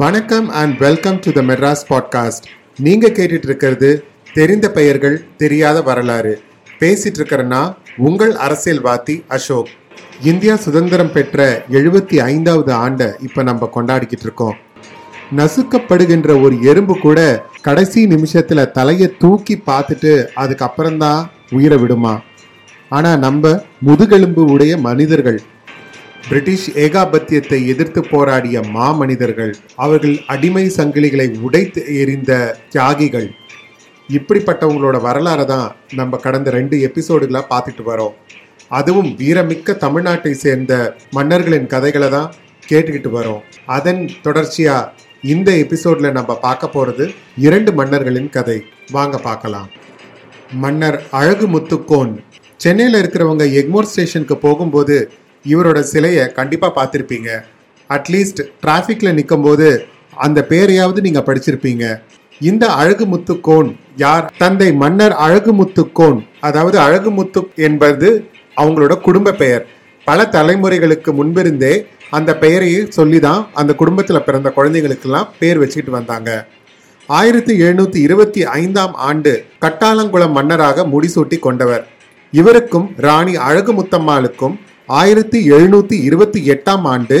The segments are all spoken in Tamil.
வணக்கம் and welcome to the Madras podcast. நீங்கள் கேட்டுட்டு இருக்கிறது தெரிந்த பெயர்கள் தெரியாத வரலாறு. பேசிட்டு இருக்கிறன்னா உங்கள் அரசியல்வாதி அசோக். இந்தியா சுதந்திரம் பெற்ற 75வது ஆண்டை இப்போ நம்ம கொண்டாடிக்கிட்டு இருக்கோம். நசுக்கப்படுகின்ற ஒரு எறும்பு கூட கடைசி நிமிஷத்தில் தலையை தூக்கி பார்த்துட்டு அதுக்கப்புறம்தான் உயிரை விடுமா? ஆனால் நம்ம முதுகெலும்பு உடைய மனிதர்கள், பிரிட்டிஷ் ஏகாபத்தியத்தை எதிர்த்து போராடிய மாமனிதர்கள், அவர்கள் அடிமை சங்கிலிகளை உடைத்து எறிந்த தியாகிகள், இப்படிப்பட்டவங்களோட வரலாறை தான் நம்ம கடந்த 2 எபிசோடுகளாக பார்த்துட்டு வரோம். அதுவும் வீரமிக்க தமிழ்நாட்டை சேர்ந்த மன்னர்களின் கதைகளை தான் கேட்டுக்கிட்டு வரோம். அதன் தொடர்ச்சியாக இந்த எபிசோடில் நம்ம பார்க்க போகிறது 2 மன்னர்களின் கதை. வாங்க பார்க்கலாம். மன்னர் அழகுமுத்துக்கோன். சென்னையில் இருக்கிறவங்க எக்மோர் ஸ்டேஷனுக்கு போகும்போது இவரோட சிலையை கண்டிப்பாக பார்த்துருப்பீங்க. அட்லீஸ்ட் டிராஃபிக்கில் நிற்கும் போது அந்த பேரையாவது நீங்கள் படிச்சிருப்பீங்க. இந்த அழகுமுத்துக்கோன் யார்? தந்தை மன்னர் அழகுமுத்துக்கோன், அதாவது அழகுமுத்து என்பது அவங்களோட குடும்ப பெயர். பல தலைமுறைகளுக்கு முன்பிருந்தே அந்த பெயரையே சொல்லி தான் அந்த குடும்பத்தில் பிறந்த குழந்தைங்களுக்கெல்லாம் பேர் வச்சுக்கிட்டு வந்தாங்க. 1725ஆம் ஆண்டு கட்டாளங்குளம் மன்னராக முடிசூட்டி கொண்டவர். இவருக்கும் ராணி அழகுமுத்தம்மாளுக்கும் 1728ஆம் ஆண்டு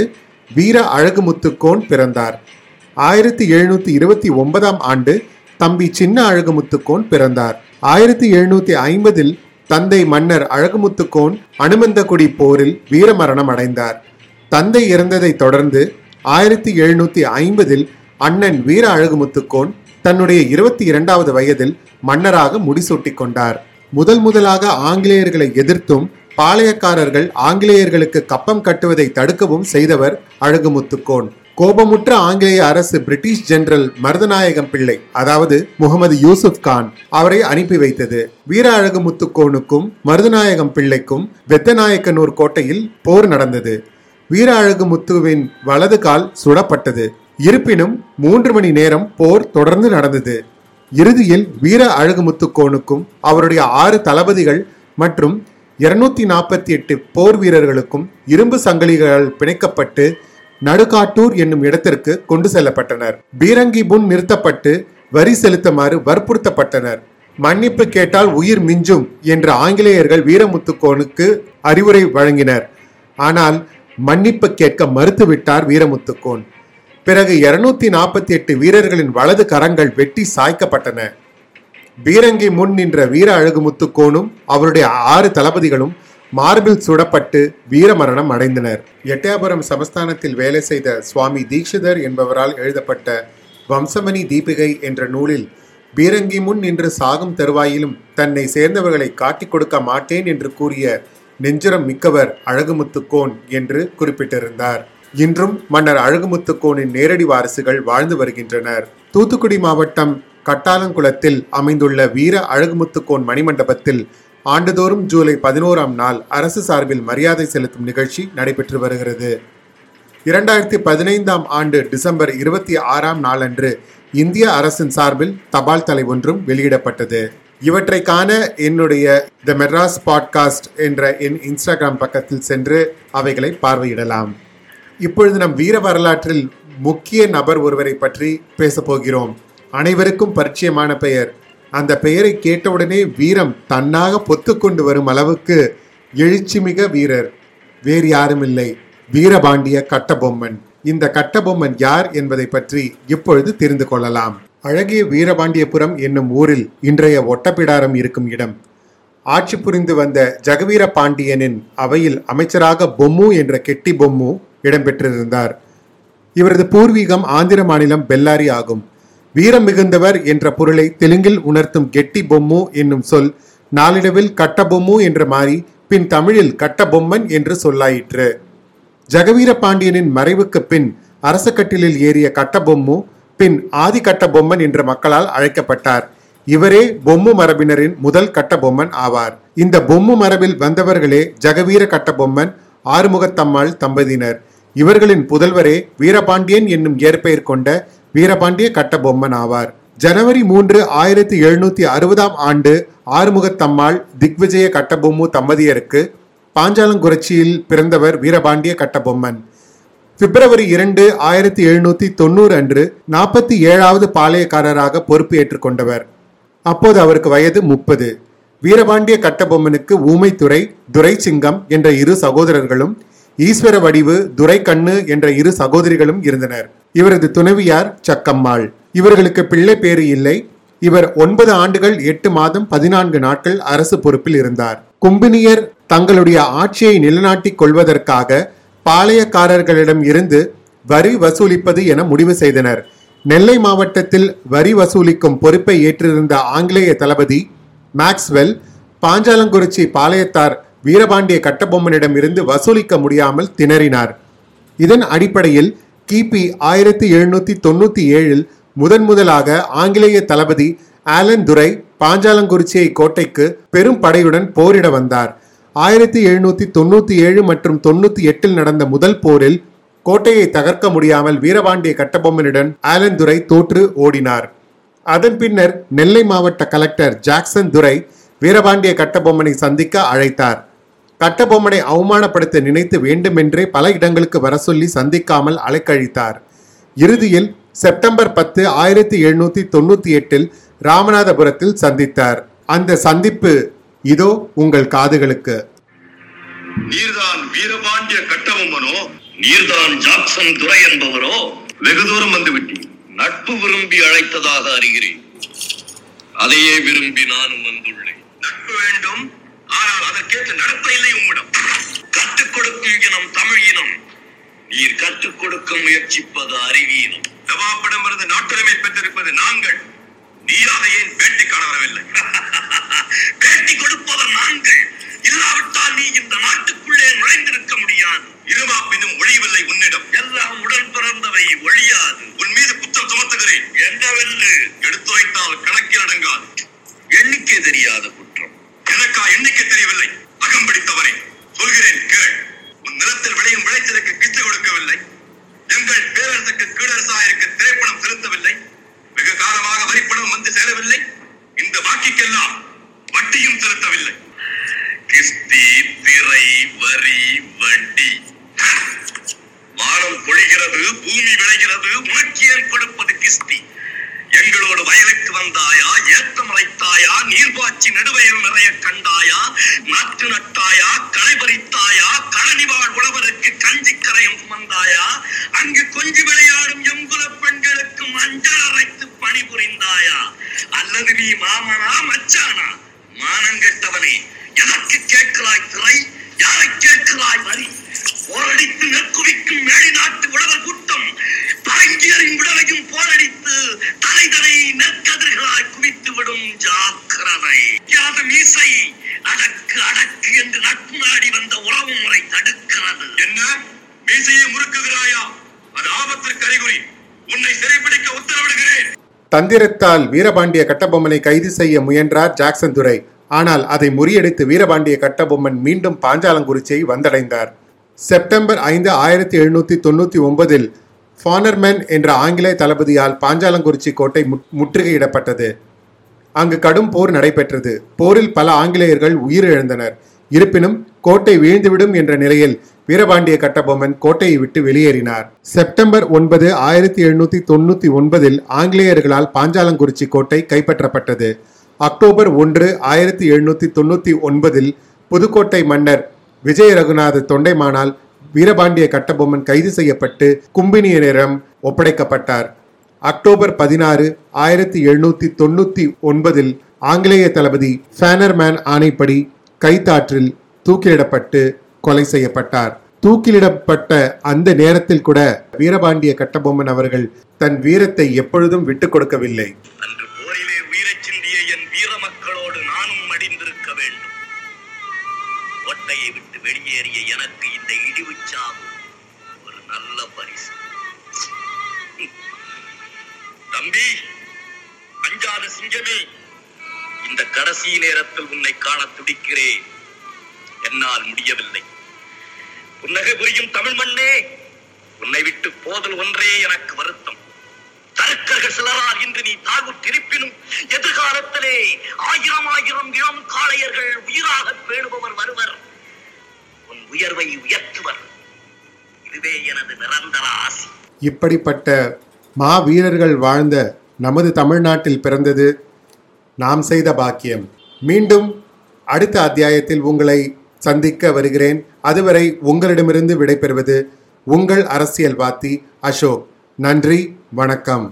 வீர அழகுமுத்துக்கோன் பிறந்தார். 1729ஆம் ஆண்டு தம்பி சின்ன அழகுமுத்துக்கோன் பிறந்தார். 1750 தந்தை மன்னர் அழகுமுத்துக்கோன் அனுமந்தகுடி போரில் வீரமரணம் அடைந்தார். தந்தை இறந்ததை தொடர்ந்து 1750 அண்ணன் வீர அழகுமுத்துக்கோன் தன்னுடைய 22வது வயதில் மன்னராக முடிசூட்டி கொண்டார். முதல் முதலாக ஆங்கிலேயர்களை எதிர்த்தும் பாளையக்காரர்கள் ஆங்கிலேயர்களுக்கு கப்பம் கட்டுவதை தடுக்கவும் செய்தவர் அழகுமுத்துக்கோன். கோபமுற்ற ஆங்கிலேய அரசு பிரிட்டிஷ் ஜெனரல் மருதநாயகம் பிள்ளை, அதாவது முகமது யூசுப் கான், அவரை அனுப்பி வைத்தது. வீர அழகுமுத்துக்கோனுக்கும் மருதநாயகம் பிள்ளைக்கும் வெத்தநாயக்கனூர் கோட்டையில் போர் நடந்தது. வீர அழகுமுத்துவின் வலது கால் சுடப்பட்டது. இருப்பினும் 3 மணி நேரம் போர் தொடர்ந்து நடந்தது. இறுதியில் வீர அழகுமுத்துக்கோனுக்கும் அவருடைய 6 தளபதிகள் மற்றும் 248 போர் வீரர்களுக்கும் இரும்பு சங்கிலிகளால் பிணைக்கப்பட்டு நடுகாட்டூர் என்னும் இடத்திற்கு கொண்டு செல்லப்பட்டனர். பீரங்கி முன் நிறுத்தப்பட்டு வரி செலுத்துமாறு வற்புறுத்தப்பட்டனர். மன்னிப்பு கேட்டால் உயிர் மிஞ்சும் என்று ஆங்கிலேயர்கள் வீரமுத்துக்கோனுக்கு அறிவுரை வழங்கினர். ஆனால் மன்னிப்பு கேட்க மறுத்துவிட்டார் வீரமுத்துக்கோன். பிறகு 248 வீரர்களின் வலது கரங்கள் வெட்டி சாய்க்கப்பட்டன. பீரங்கி முன் நின்ற வீர அழகுமுத்துக்கோனும் அவருடைய 6 தளபதிகளும் மார்பில் சுடப்பட்டு வீரமரணம் அடைந்தனர். எட்டயாபுரம் சமஸ்தானத்தில் வேலை செய்த சுவாமி தீட்சிதர் என்பவரால் எழுதப்பட்ட வம்சமணி தீபிகை என்ற நூலில் பீரங்கி முன் நின்று சாகும் தருவாயிலும் தன்னை சேர்ந்தவர்களை காட்டிக் கொடுக்க மாட்டேன் என்று கூறிய நெஞ்சுரம் மிக்கவர் அழகுமுத்துக்கோன் என்று குறிப்பிட்டிருந்தார். இன்றும் மன்னர் அழகுமுத்துக்கோனின் நேரடி வாரிசுகள் வாழ்ந்து வருகின்றனர். தூத்துக்குடி மாவட்டம் கட்டாளங்குளத்தில் அமைந்துள்ள வீர அழகுமுத்துக்கோன் மணிமண்டபத்தில் ஆண்டுதோறும் ஜூலை 11ஆம் நாள் அரசு சார்பில் மரியாதை செலுத்தும் நிகழ்ச்சி நடைபெற்று வருகிறது. 2015ஆம் ஆண்டு டிசம்பர் 26ஆம் நாளன்று இந்திய அரசின் சார்பில் தபால் தலை ஒன்றும் வெளியிடப்பட்டது. இவற்றை காண என்னுடைய தி மெட்ராஸ் பாட்காஸ்ட் என்ற என் இன்ஸ்டாகிராம் பக்கத்தில் சென்று அவைகளை பார்வையிடலாம். இப்பொழுது நம் வீர வரலாற்றில் முக்கிய நபர் ஒருவரை பற்றி பேசப்போகிறோம். அனைவருக்கும் பரிச்சயமான பெயர். அந்த பெயரை கேட்டவுடனே வீரம் தன்னாக பொத்து கொண்டு வரும் அளவுக்கு எழுச்சிமிக வீரர் வேறு யாரும் இல்லை, வீரபாண்டிய கட்ட பொம்மன். இந்த கட்ட பொம்மன் யார் என்பதை பற்றி இப்பொழுது தெரிந்து கொள்ளலாம். அழகிய வீரபாண்டியபுரம் என்னும் ஊரில் இன்றைய ஒட்டப்பிடாரம் இருக்கும் இடம். ஆட்சி புரிந்து வந்த ஜெகவீர பாண்டியனின் அவையில் அமைச்சராக பொம்மு என்ற கெட்டி பொம்மு இடம்பெற்றிருந்தார். இவரது பூர்வீகம் ஆந்திர மாநிலம் பெல்லாரி ஆகும். வீரம் மிகுந்தவர் என்ற பொருளை தெலுங்கில் உணர்த்தும் கெட்டி பொம்மு என்னும் சொல் நாளிடவில் கட்ட பொம்மு என்று மாறி பின் தமிழில் கட்ட பொம்மன் என்று சொல்லாயிற்று. ஜெகவீர பாண்டியனின் மறைவுக்கு பின் அரச கட்டிலில் ஏறிய கட்ட பொம்மு பின் ஆதி கட்ட பொம்மன் என்று மக்களால் அழைக்கப்பட்டார். இவரே பொம்மு மரபினரின் முதல் கட்ட பொம்மன் ஆவார். இந்த பொம்மு மரபில் வந்தவர்களே ஜெகவீர கட்ட பொம்மன், ஆறுமுகத்தம்மாள் தம்பதியினர். இவர்களின் புதல்வரே வீரபாண்டியன் என்னும் இயற்பெயர் கொண்ட வீரபாண்டிய கட்ட பொம்மன் ஆவார். ஜனவரி 3, 1760ஆம் ஆண்டு ஆறுமுகத்தம்மாள் திக்விஜய கட்டபொம்மு தம்பதியருக்கு பாஞ்சாலங்குறிச்சியில் பிறந்தவர் வீரபாண்டிய கட்ட பொம்மன். பிப்ரவரி 2, 1790 அன்று 47வது பாளையக்காரராக பொறுப்பு ஏற்றுக்கொண்டவர். அப்போது அவருக்கு வயது 30. வீரபாண்டிய கட்ட பொம்மனுக்கு ஊமைத்துறை, துரைசிங்கம் என்ற இரு சகோதரர்களும், ஈஸ்வர வடிவு, துரைக்கண்ணு என்ற இரு சகோதரிகளும் இருந்தனர். இவரது துணைவியார் சக்கம்மாள். இவர்களுக்கு பிள்ளை பேறு இல்லை. இவர் 9 ஆண்டுகள் 8 மாதம் 14 நாட்கள் அரசு பொறுப்பில் இருந்தார். கும்பினியர் தங்களுடைய ஆட்சியை நிலைநாட்டிக் கொள்வதற்காக பாளையக்காரர்களிடம் இருந்து வரி வசூலிப்பது என முடிவு செய்தனர். நெல்லை மாவட்டத்தில் வரி வசூலிக்கும் பொறுப்பை ஏற்றிருந்த ஆங்கிலேய தளபதி மேக்ஸ்வெல் பாஞ்சாலங்குறிச்சி பாளையத்தார் வீரபாண்டிய கட்டபொம்மனிடம் இருந்து வசூலிக்க முடியாமல் திணறினார். இதன் அடிப்படையில் கிபி 1797 முதன்முதலாக ஆங்கிலேய தளபதி ஆலன் துரை பாஞ்சாலங்குறிச்சியை கோட்டைக்கு பெரும் படையுடன் போரிட வந்தார். 1797 மற்றும் 1898 நடந்த முதல் போரில் கோட்டையை தகர்க்க முடியாமல் வீரபாண்டிய கட்டபொம்மனுடன் ஆலன் துரை தோற்று ஓடினார். அதன் பின்னர் நெல்லை மாவட்ட கலெக்டர் ஜாக்சன் துரை வீரபாண்டிய கட்டபொம்மனை சந்திக்க அழைத்தார். கட்டபொம்மனை அவமானப்படுத்த நினைத்து வேண்டுமென்றே பல இடங்களுக்கு வர சொல்லி சந்திக்காமல் அலைக்கழித்தார். இறுதியில் செப்டம்பர் 10, 1798 ராமநாதபுரத்தில் சந்தித்தார். அந்த சந்திப்பு இதோ உங்கள் காதுகளுக்கு. நீர்தான் வீரபாண்டிய கட்டபொம்மனோ, நீர்தான் ஜாக்சன் துரை என்பவரோ? வெகு தூரம் வந்துவிட்டு நட்பு விரும்பி அழைத்ததாக அறிகிறேன். அதையே விரும்பி நானும் வந்துள்ளேன். நட்பு வேண்டும், ஆனால் அதற்கேற்ற நடத்தை இல்லை உம்மிடம். கற்றுக் கொடுக்கும் இனம் தமிழ் இனம். நீர் கற்றுக் கொடுக்க முயற்சிப்பது அறிவீனம். நவாப்பிடமிருந்து நாட்டுரிமை பெற்றிருப்பது நாங்கள். நீர் அதை ஏன் வேட்டி காண வரவில்லை? வேட்டி கொடுப்பது நாங்கள். இல்லாவிட்டால் நீ இந்த நாட்டுக்குள்ளே நுழைந்திருக்க முடியாது. இருமாப்பினும் ஒழிவில்லை உன்னிடம். எல்லாம் உடன் பிறந்தவை, ஒழியாது. உன் மீது குற்றம் சுமத்துகிறேன். என்னவென்று எடுத்துரைத்தால் கணக்கில் அடங்காது. எண்ணிக்கை தெரியாத குற்றம். எனக்கா எண்ணிக்கை தெரியவில்லை? அகம்பிடித்தவரை சொல்கிறேன் கேள். உன் நிலத்தில் விளையும் விளைச்சலுக்கு கிச்சை கொடுக்கவில்லை. எங்கள் பேரரசுக்கு கீழரசாயிருக்கு திரைப்பணம் செலுத்தவில்லை. வெகு காலமாக வரிப்பணம் வந்து சேரவில்லை. இந்த பாக்கிக்கெல்லாம் வட்டியும் செலுத்தவில்லை. கிஸ்தி, திரை, வரி, வட்டி. வானம் பொழிகிறது, பூமி விளைகிறது. உனக்கியம் கொடுப்பது கிஸ்தி. எங்களோடு வயலுக்கு வந்தாயா, ஏத்தம் அழைத்தாயா, நீர்பாய்ச்சி நடுவயல் நிறைய கண்டாயா, நாற்று நட்டாயா, களை பறித்தாயா, களனிவாழ் உழவருக்கு கஞ்சி கரையும் சுமந்தாயா, அங்கு கொஞ்சி விளையாடும் எங்குல பெண்களுக்கும் அஞ்சல் அரைத்து பணிபுரிந்தாயா? அல்லது நீ மாமனா மச்சானா? மானங்கெட்டவனே, எதற்கு கேட்கிறாய் திரை? யாரை கேட்கிறாய் வரி? போரடித்து நெற்குவிக்கும் மேடி நாட்டு உழவர் கூட்டம் பரங்கியரின் உடலையும் போரடித்து தலைதலை நெற்கதிர்களாய் குவித்து விடும் ஜாக்கிரதை. யாதும் மீசை அடக்கு அடக்கு என்று நட்பு நாடி வந்த உறவு முறை தடுக்கிறது. என்ன, மீசையை முறுக்குகிறாயா? அது ஆபத்திற்கு அறிகுறி. உன்னை சிறைப்பிடிக்க உத்தரவிடுகிறேன். தந்திரத்தால் வீரபாண்டிய கட்டபொம்மனை கைது செய்ய முயன்றார் ஜாக்சன் துரை. ஆனால் அதை முறியடித்து வீரபாண்டிய கட்டபொம்மன் மீண்டும் பாஞ்சாலங்குறிச்சியை வந்தடைந்தார். செப்டம்பர் 5, 1799 ஃபானர்மேன் என்ற ஆங்கிலேய தளபதியால் பாஞ்சாலங்குறிச்சி கோட்டை முற்றுகையிடப்பட்டது. அங்கு கடும் போர் நடைபெற்றது. போரில் பல ஆங்கிலேயர்கள் உயிரிழந்தனர். இருப்பினும் கோட்டை வீழ்ந்துவிடும் என்ற நிலையில் வீரபாண்டிய கட்டபொம்மன் கோட்டையை விட்டு வெளியேறினார். செப்டம்பர் 9, 1799 ஆங்கிலேயர்களால் பாஞ்சாலங்குறிச்சி கோட்டை கைப்பற்றப்பட்டது. அக்டோபர் 1, 1799 புதுக்கோட்டை மன்னர் விஜய ரகுநாத தொண்டைமானால் வீரபாண்டிய கட்டபொம்மன் கைது செய்யப்பட்டு கும்பினியரிடம் ஒப்படைக்கப்பட்டார். அக்டோபர் 16, 1799 ஆங்கிலேய தளபதி ஃபானர்மேன் ஆணைப்படி கைத்தாற்றில் தூக்கிலிடப்பட்டு கொலை செய்யப்பட்டார். தூக்கிலிடப்பட்ட அந்த நேரத்தில் கூட வீரபாண்டிய கட்டபொம்மன் அவர்கள் தன் வீரத்தை எப்பொழுதும் விட்டு கொடுக்கவில்லை. விட்டு வெளியேறிய எனக்கு இந்த இழிவு சாவு ஒரு நல்ல பரிசு. தம்பி, அஞ்சாத சிங்கமே, இந்த கடைசி நேரத்தில் உன்னை காண துடிக்கிறேன். என்னால் முடியவில்லை. புன்னகை புரியும் தமிழ் மண்ணே, உன்னை விட்டு போதல் ஒன்றே எனக்கு வருத்தம். தருக்கர்கள் சிலரால் இன்று நீ தாகுத்திருப்பினும் எதிர்காலத்திலே 1000 இளம் காளையர்கள் உயிராக பேணுபவர் வருவர். உன் உயர்வை உயர்த்துவர். இதுவே எனது நிரந்தர ஆசி. இப்படிப்பட்ட மாவீரர்கள் வாழ்ந்த நமது தமிழ்நாட்டில் பிறந்தது நாம் செய்த பாக்கியம். மீண்டும் அடுத்த அத்தியாயத்தில் உங்களை சந்திக்க வருகிறேன். அதுவரை உங்களிடமிருந்து விடைபெறுவது உங்கள் அரசியல் வாத்தி அசோக். நன்றி, வணக்கம்.